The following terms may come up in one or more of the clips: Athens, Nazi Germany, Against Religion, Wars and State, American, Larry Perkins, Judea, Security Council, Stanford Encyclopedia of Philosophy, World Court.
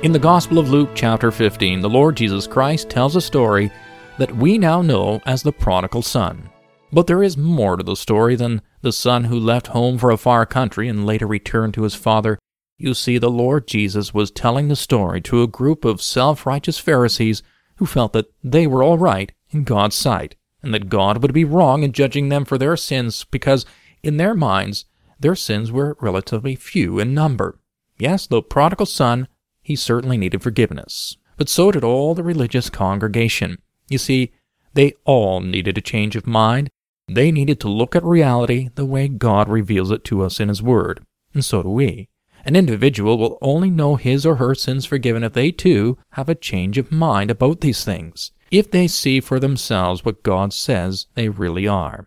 In the Gospel of Luke chapter 15, the Lord Jesus Christ tells a story that we now know as the prodigal son. But there is more to the story than the son who left home for a far country and later returned to his father. You see, the Lord Jesus was telling the story to a group of self-righteous Pharisees who felt that they were all right in God's sight, and that God would be wrong in judging them for their sins because, in their minds, their sins were relatively few in number. Yes, the prodigal son, he certainly needed forgiveness, but so did all the religious congregation. You see, they all needed a change of mind. They needed to look at reality the way God reveals it to us in His Word, and so do we. An individual will only know his or her sins forgiven if they, too, have a change of mind about these things, if they see for themselves what God says they really are.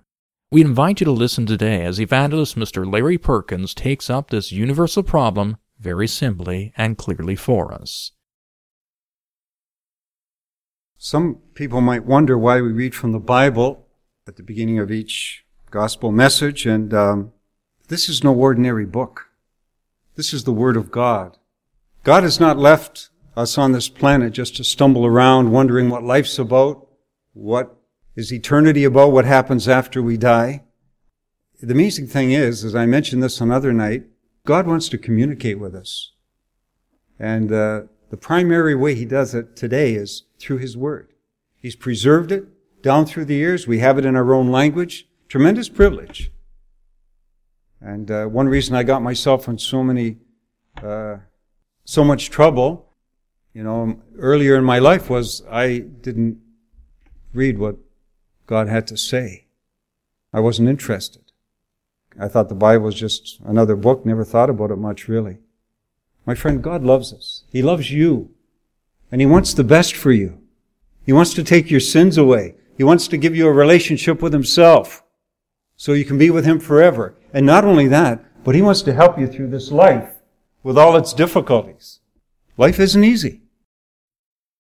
We invite you to listen today as evangelist Mr. Larry Perkins takes up this universal problem very simply and clearly for us. Some people might wonder why we read from the Bible at the beginning of each gospel message, and this is no ordinary book. This is the Word of God. God has not left us on this planet just to stumble around wondering what life's about, what is eternity about, what happens after we die. The amazing thing is, as I mentioned this another night, God wants to communicate with us. And the primary way He does it today is through His Word. He's preserved it down through the years. We have it in our own language. Tremendous privilege. And one reason I got myself in so much trouble, earlier in my life was I didn't read what God had to say. I wasn't interested. I thought the Bible was just another book, never thought about it much, really. My friend, God loves us. He loves you. And He wants the best for you. He wants to take your sins away. He wants to give you a relationship with Himself so you can be with Him forever. And not only that, but He wants to help you through this life with all its difficulties. Life isn't easy.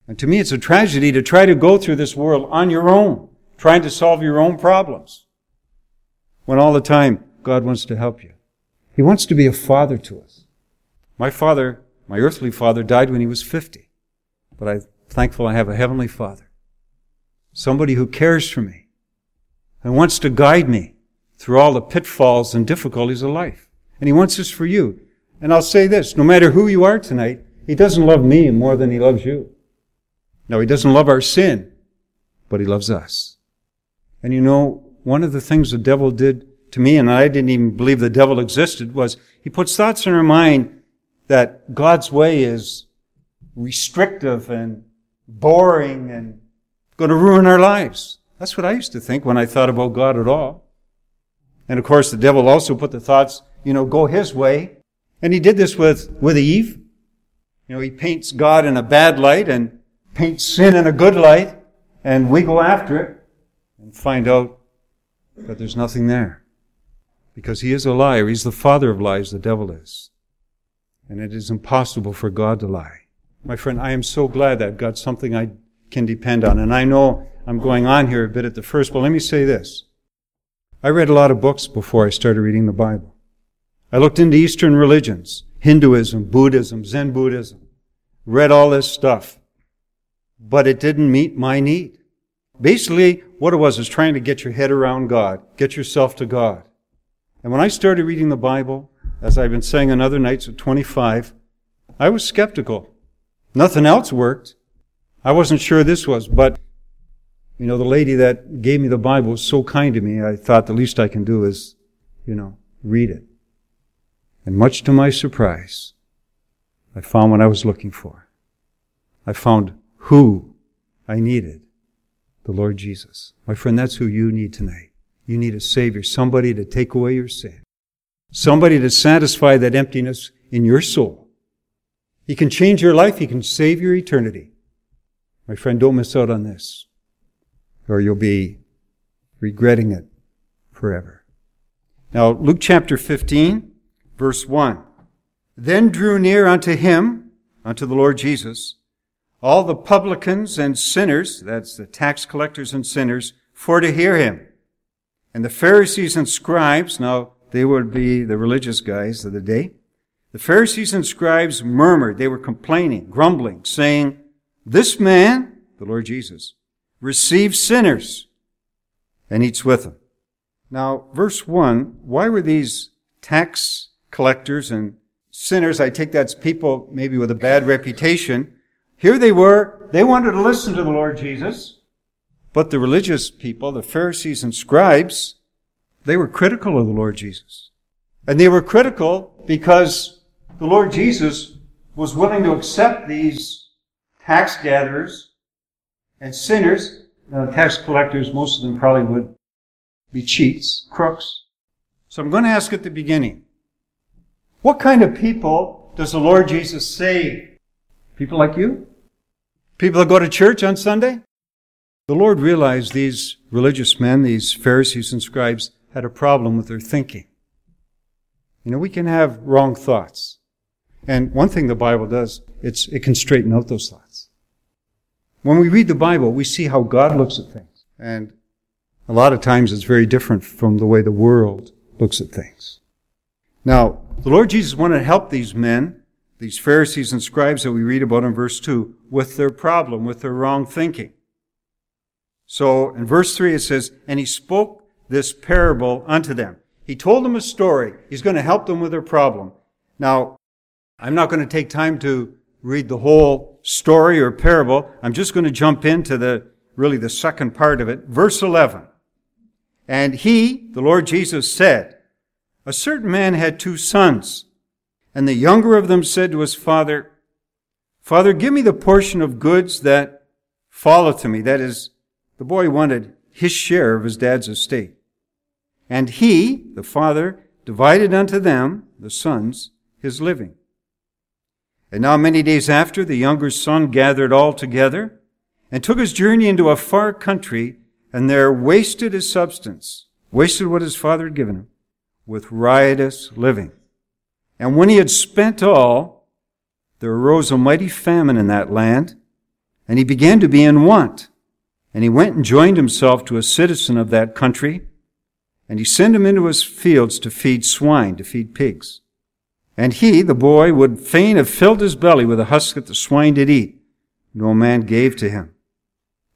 And to me, it's a tragedy to try to go through this world on your own, trying to solve your own problems, when all the time God wants to help you. He wants to be a father to us. My father, my earthly father, died when he was 50. But I'm thankful I have a heavenly Father. Somebody who cares for me and wants to guide me through all the pitfalls and difficulties of life. And He wants this for you. And I'll say this, no matter who you are tonight, He doesn't love me more than He loves you. No, He doesn't love our sin, but He loves us. And one of the things the devil did to me, and I didn't even believe the devil existed, was he puts thoughts in our mind that God's way is restrictive and boring and going to ruin our lives. That's what I used to think when I thought about God at all. And of course, the devil also put the thoughts, go His way. And he did this with Eve. He paints God in a bad light and paints sin in a good light, and we go after it and find out that there's nothing there. Because he is a liar. He's the father of lies, the devil is. And it is impossible for God to lie. My friend, I am so glad I've got something I can depend on. And I know I'm going on here a bit at the first, but let me say this. I read a lot of books before I started reading the Bible. I looked into Eastern religions, Hinduism, Buddhism, Zen Buddhism. Read all this stuff. But it didn't meet my need. Basically, what it was trying to get your head around God, get yourself to God. And when I started reading the Bible, as I've been saying on other nights at 25, I was skeptical. Nothing else worked. I wasn't sure this was, but, the lady that gave me the Bible was so kind to me, I thought the least I can do is, read it. And much to my surprise, I found what I was looking for. I found who I needed, the Lord Jesus. My friend, that's who you need tonight. You need a Savior, somebody to take away your sin, somebody to satisfy that emptiness in your soul. He can change your life. He can save your eternity. My friend, don't miss out on this, or you'll be regretting it forever. Now, Luke chapter 15, verse 1. Then drew near unto him, unto the Lord Jesus, all the publicans and sinners, that's the tax collectors and sinners, for to hear him. And the Pharisees and scribes, now they would be the religious guys of the day, the Pharisees and scribes murmured, they were complaining, grumbling, saying, this man, the Lord Jesus, receives sinners and eats with them. Now, verse 1, why were these tax collectors and sinners, I take that's people maybe with a bad reputation, here they were, they wanted to listen to the Lord Jesus, but the religious people, the Pharisees and scribes, they were critical of the Lord Jesus. And they were critical because the Lord Jesus was willing to accept these tax gatherers and sinners. Now, tax collectors, most of them probably would be cheats, crooks. So I'm going to ask at the beginning, what kind of people does the Lord Jesus save? People like you? People that go to church on Sunday? The Lord realized these religious men, these Pharisees and scribes, had a problem with their thinking. You know, we can have wrong thoughts. And one thing the Bible does, it can straighten out those thoughts. When we read the Bible, we see how God looks at things. And a lot of times it's very different from the way the world looks at things. Now, the Lord Jesus wanted to help these men, these Pharisees and scribes that we read about in verse 2, with their problem, with their wrong thinking. So in verse 3 it says, and he spoke this parable unto them. He told them a story. He's going to help them with their problem. Now, I'm not going to take time to read the whole story or parable. I'm just going to jump into the second part of it. Verse 11. And he, the Lord Jesus, said, a certain man had two sons, and the younger of them said to his father, Father, give me the portion of goods that falleth to me. That is, the boy wanted his share of his dad's estate. And he, the father, divided unto them, the sons, his living. And now many days after, the younger son gathered all together and took his journey into a far country, and there wasted his substance, wasted what his father had given him, with riotous living. And when he had spent all, there arose a mighty famine in that land, and he began to be in want. And he went and joined himself to a citizen of that country, and he sent him into his fields to feed swine, to feed pigs. And he, the boy, would fain have filled his belly with a husk that the swine did eat. No man gave to him.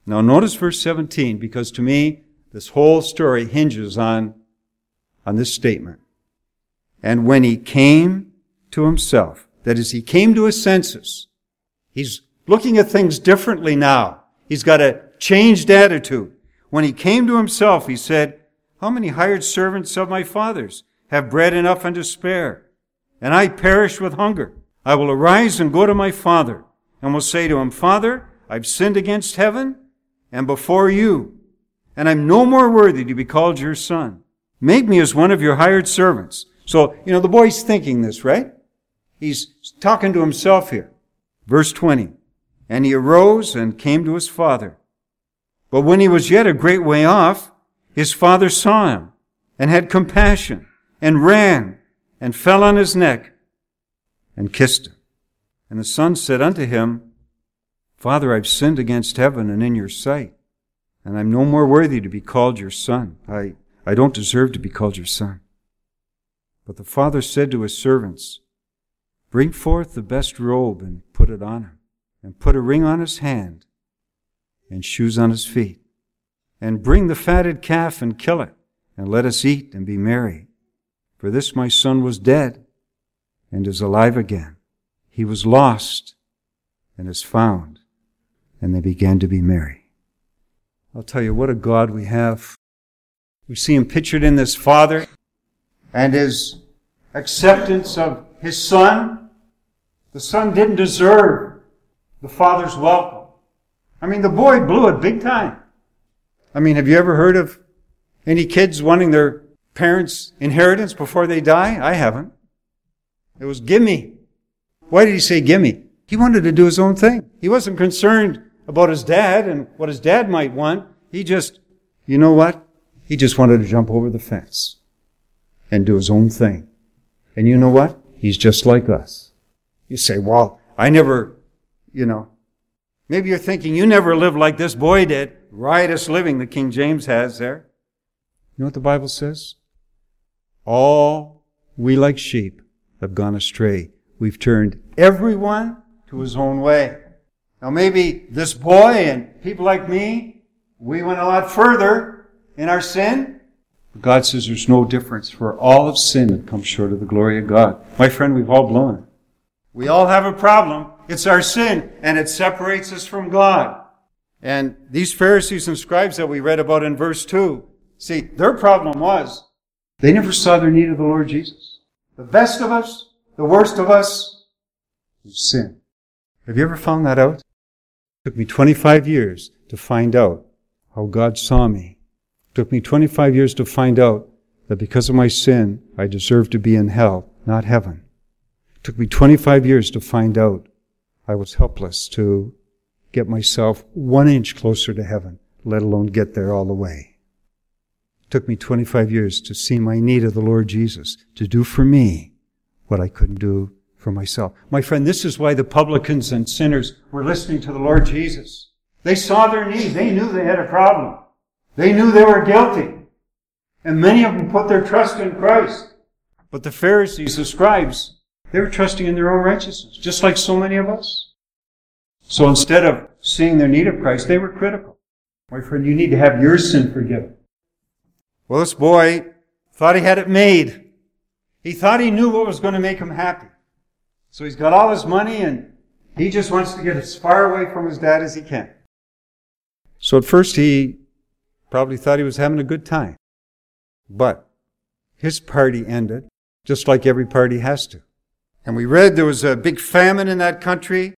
Now notice verse 17, because to me, this whole story hinges on this statement. And when he came to himself, that is, he came to his senses. He's looking at things differently now. He's got a changed attitude. When he came to himself, he said, how many hired servants of my father's have bread enough and to spare? And I perish with hunger. I will arise and go to my father, and will say to him, Father, I've sinned against heaven and before you, and I'm no more worthy to be called your son. Make me as one of your hired servants. So, you know, the boy's thinking this, right? He's talking to himself here. Verse 20, and he arose and came to his father. But when he was yet a great way off, his father saw him and had compassion and ran and fell on his neck and kissed him. And the son said unto him, Father, I've sinned against heaven and in your sight, and I'm no more worthy to be called your son. I don't deserve to be called your son. But the father said to his servants, bring forth the best robe and put it on him, and put a ring on his hand and shoes on his feet, and bring the fatted calf and kill it, and let us eat and be merry. For this my son was dead and is alive again. He was lost and is found. And they began to be merry. I'll tell you, what a God we have. We see him pictured in this father and his acceptance of his son. The son didn't deserve the father's welcome. I mean, the boy blew it big time. I mean, have you ever heard of Any kids wanting their parents' inheritance before they die? I haven't. It was gimme. Why did he say gimme? He wanted to do his own thing. He wasn't concerned about his dad and what his dad might want. He just, you know what? He just wanted to jump over the fence and do his own thing. And you know what? He's just like us. You say, well, I never, Maybe you're thinking, you never lived like this boy did. Riotous living, the King James has there. You know what the Bible says? All we like sheep have gone astray. We've turned everyone to his own way. Now maybe this boy and people like me, we went a lot further in our sin. But God says there's no difference, for all of sin and come short of the glory of God. My friend, we've all blown it. We all have a problem. It's our sin, and it separates us from God. And these Pharisees and scribes that we read about in verse 2, see, their problem was they never saw their need of the Lord Jesus. The best of us, the worst of us, is sin. Have you ever found that out? It took me 25 years to find out how God saw me. It took me 25 years to find out that because of my sin, I deserved to be in hell, not heaven. It took me 25 years to find out I was helpless to get myself 1 inch closer to heaven, let alone get there all the way. It took me 25 years to see my need of the Lord Jesus to do for me what I couldn't do for myself. My friend, this is why the publicans and sinners were listening to the Lord Jesus. They saw their need. They knew they had a problem. They knew they were guilty. And many of them put their trust in Christ. But the Pharisees, the scribes, they were trusting in their own righteousness, just like so many of us. So instead of seeing their need of Christ, they were critical. My friend, you need to have your sin forgiven. Well, this boy thought he had it made. He thought he knew what was going to make him happy. So he's got all his money, and he just wants to get as far away from his dad as he can. So at first he probably thought he was having a good time. But his party ended, just like every party has to. And we read there was a big famine in that country.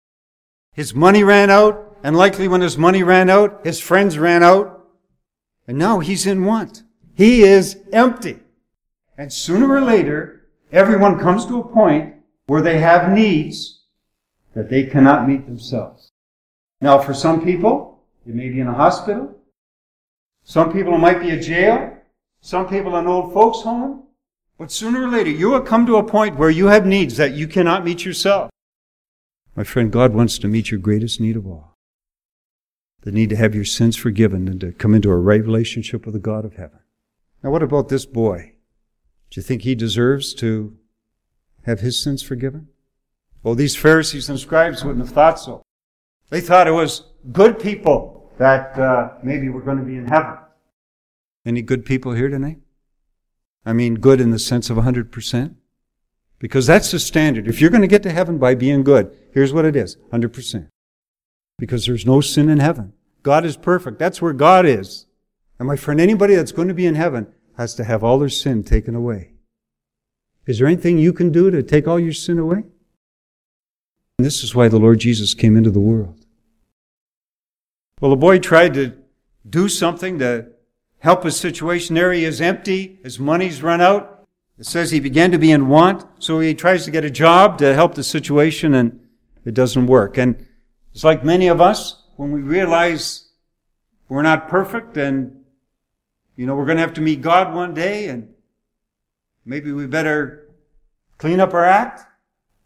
His money ran out, and likely when his money ran out, his friends ran out. And now he's in want. He is empty. And sooner or later, everyone comes to a point where they have needs that they cannot meet themselves. Now, for some people, it may be in a hospital. Some people, it might be a jail. Some people, an old folks' home. But sooner or later, you will come to a point where you have needs that you cannot meet yourself. My friend, God wants to meet your greatest need of all. The need to have your sins forgiven and to come into a right relationship with the God of heaven. Now what about this boy? Do you think he deserves to have his sins forgiven? Well, these Pharisees and scribes wouldn't have thought so. They thought it was good people that maybe were going to be in heaven. Any good people here tonight? I mean good in the sense of 100%. Because that's the standard. If you're going to get to heaven by being good, here's what it is, 100%. Because there's no sin in heaven. God is perfect. That's where God is. And my friend, anybody that's going to be in heaven has to have all their sin taken away. Is there anything you can do to take all your sin away? And this is why the Lord Jesus came into the world. Well, the boy tried to do something to help his situation there. He is empty. His money's run out. It says he began to be in want. So he tries to get a job to help the situation, and it doesn't work. And it's like many of us, when we realize we're not perfect and, we're going to have to meet God one day, and maybe we better clean up our act.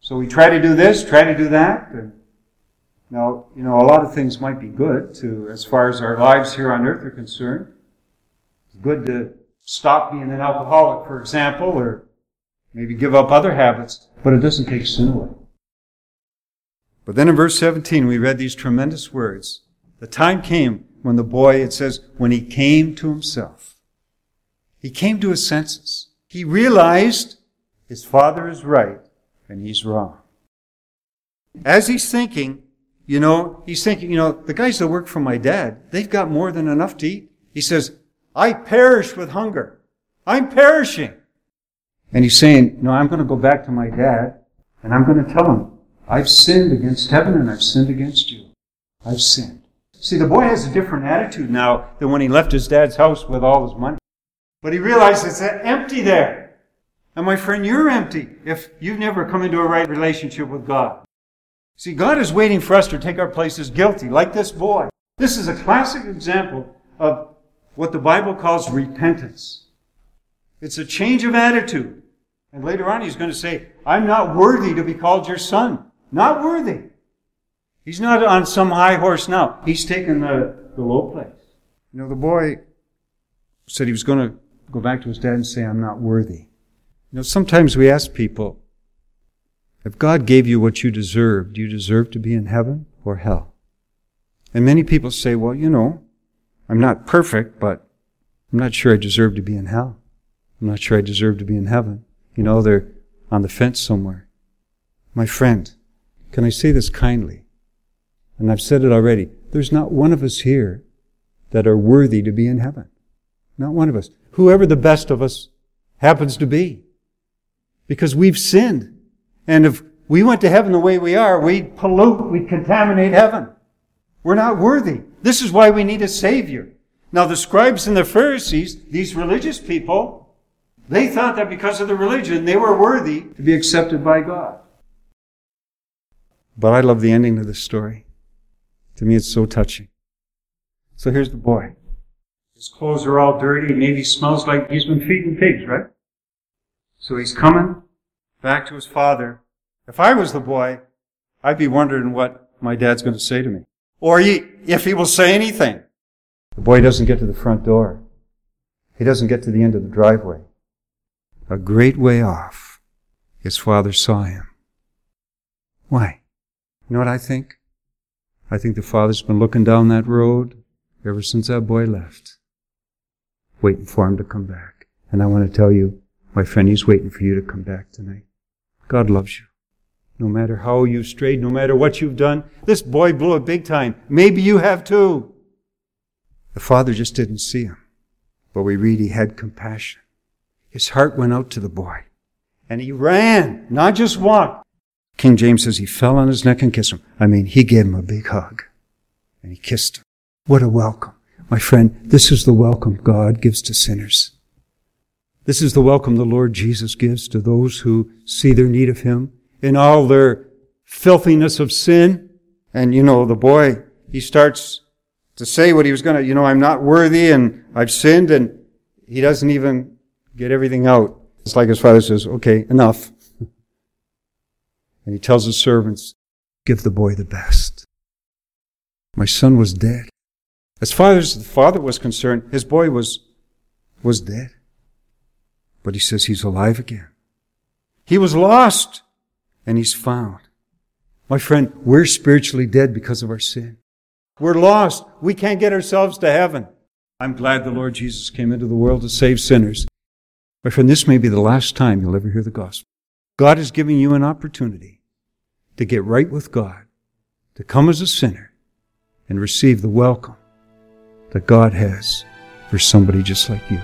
So we try to do this, try to do that. And now, a lot of things might be good to, as far as our lives here on earth are concerned. Good to stop being an alcoholic, for example, or maybe give up other habits, but it doesn't take sin away. But then in verse 17, we read these tremendous words. The time came when the boy, it says, when he came to himself. He came to his senses. He realized his father is right and he's wrong. As he's thinking, the guys that work for my dad, they've got more than enough to eat. He says, I perish with hunger. I'm perishing. And he's saying, I'm going to go back to my dad, and I'm going to tell him, I've sinned against heaven and I've sinned against you. I've sinned. See, the boy has a different attitude now than when he left his dad's house with all his money. But he realized it's empty there. And my friend, you're empty if you've never come into a right relationship with God. See, God is waiting for us to take our place as guilty, like this boy. This is a classic example of what the Bible calls repentance. It's a change of attitude. And later on he's going to say, I'm not worthy to be called your son. Not worthy. He's not on some high horse now. He's taken the low place. You know, the boy said he was going to go back to his dad and say, I'm not worthy. You know, sometimes we ask people, if God gave you what you deserve, do you deserve to be in heaven or hell? And many people say, well, you know, I'm not perfect, but I'm not sure I deserve to be in hell. I'm not sure I deserve to be in heaven. You know, they're on the fence somewhere. My friend, can I say this kindly? And I've said it already. There's not one of us here that are worthy to be in heaven. Not one of us. Whoever the best of us happens to be. Because we've sinned. And if we went to heaven the way we are, we'd pollute, we'd contaminate heaven. We're not worthy. This is why we need a Savior. Now the scribes and the Pharisees, these religious people, they thought that because of the religion, they were worthy to be accepted by God. But I love the ending of this story. To me, it's so touching. So here's the boy. His clothes are all dirty. Maybe smells like he's been feeding pigs, right? So he's coming back to his father. If I was the boy, I'd be wondering what my dad's going to say to me. Or if he will say anything. The boy doesn't get to the front door. He doesn't get to the end of the driveway. A great way off, his father saw him. Why? You know what I think? I think the father's been looking down that road ever since that boy left, waiting for him to come back. And I want to tell you, my friend, he's waiting for you to come back tonight. God loves you. No matter how you've strayed, no matter what you've done, this boy blew it big time. Maybe you have too. The father just didn't see him. But we read he had compassion. His heart went out to the boy. And he ran, not just walked. King James says he fell on his neck and kissed him. I mean, he gave him a big hug. And he kissed him. What a welcome. My friend, this is the welcome God gives to sinners. This is the welcome the Lord Jesus gives to those who see their need of Him in all their filthiness of sin. And you know, the boy, he starts to say what he was going to, I'm not worthy and I've sinned, and he doesn't even get everything out. It's like his father says, okay, enough. And he tells his servants, give the boy the best. My son was dead. As far as the father was concerned, his boy was dead. But he says he's alive again. He was lost, and he's found. My friend, we're spiritually dead because of our sin. We're lost. We can't get ourselves to heaven. I'm glad the Lord Jesus came into the world to save sinners. My friend, this may be the last time you'll ever hear the gospel. God is giving you an opportunity to get right with God, to come as a sinner, and receive the welcome that God has for somebody just like you.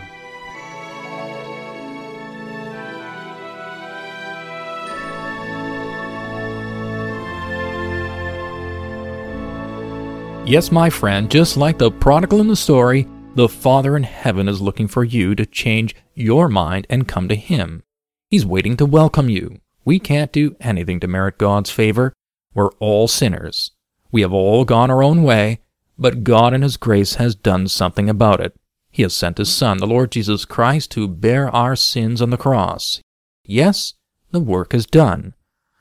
Yes, my friend, just like the prodigal in the story, the Father in Heaven is looking for you to change your mind and come to Him. He's waiting to welcome you. We can't do anything to merit God's favor. We're all sinners. We have all gone our own way, but God in His grace has done something about it. He has sent His Son, the Lord Jesus Christ, to bear our sins on the cross. Yes, the work is done.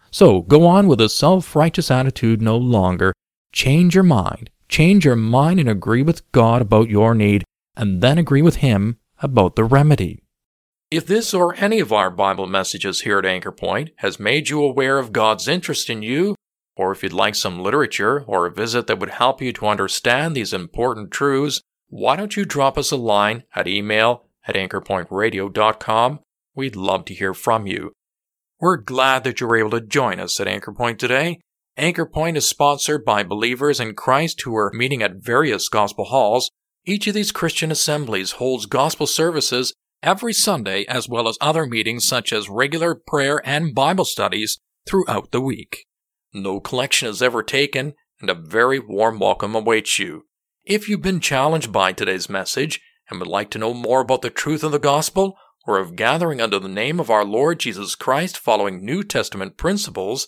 So go on with a self-righteous attitude no longer. Change your mind. Change your mind and agree with God about your need, and then agree with Him about the remedy. If this or any of our Bible messages here at Anchor Point has made you aware of God's interest in you, or if you'd like some literature or a visit that would help you to understand these important truths, why don't you drop us a line at email@anchorpointradio.com. We'd love to hear from you. We're glad that you were able to join us at Anchor Point today. Anchor Point is sponsored by believers in Christ who are meeting at various gospel halls. Each of these Christian assemblies holds gospel services every Sunday, as well as other meetings such as regular prayer and Bible studies throughout the week. No collection is ever taken, and a very warm welcome awaits you. If you've been challenged by today's message and would like to know more about the truth of the gospel or of gathering under the name of our Lord Jesus Christ following New Testament principles,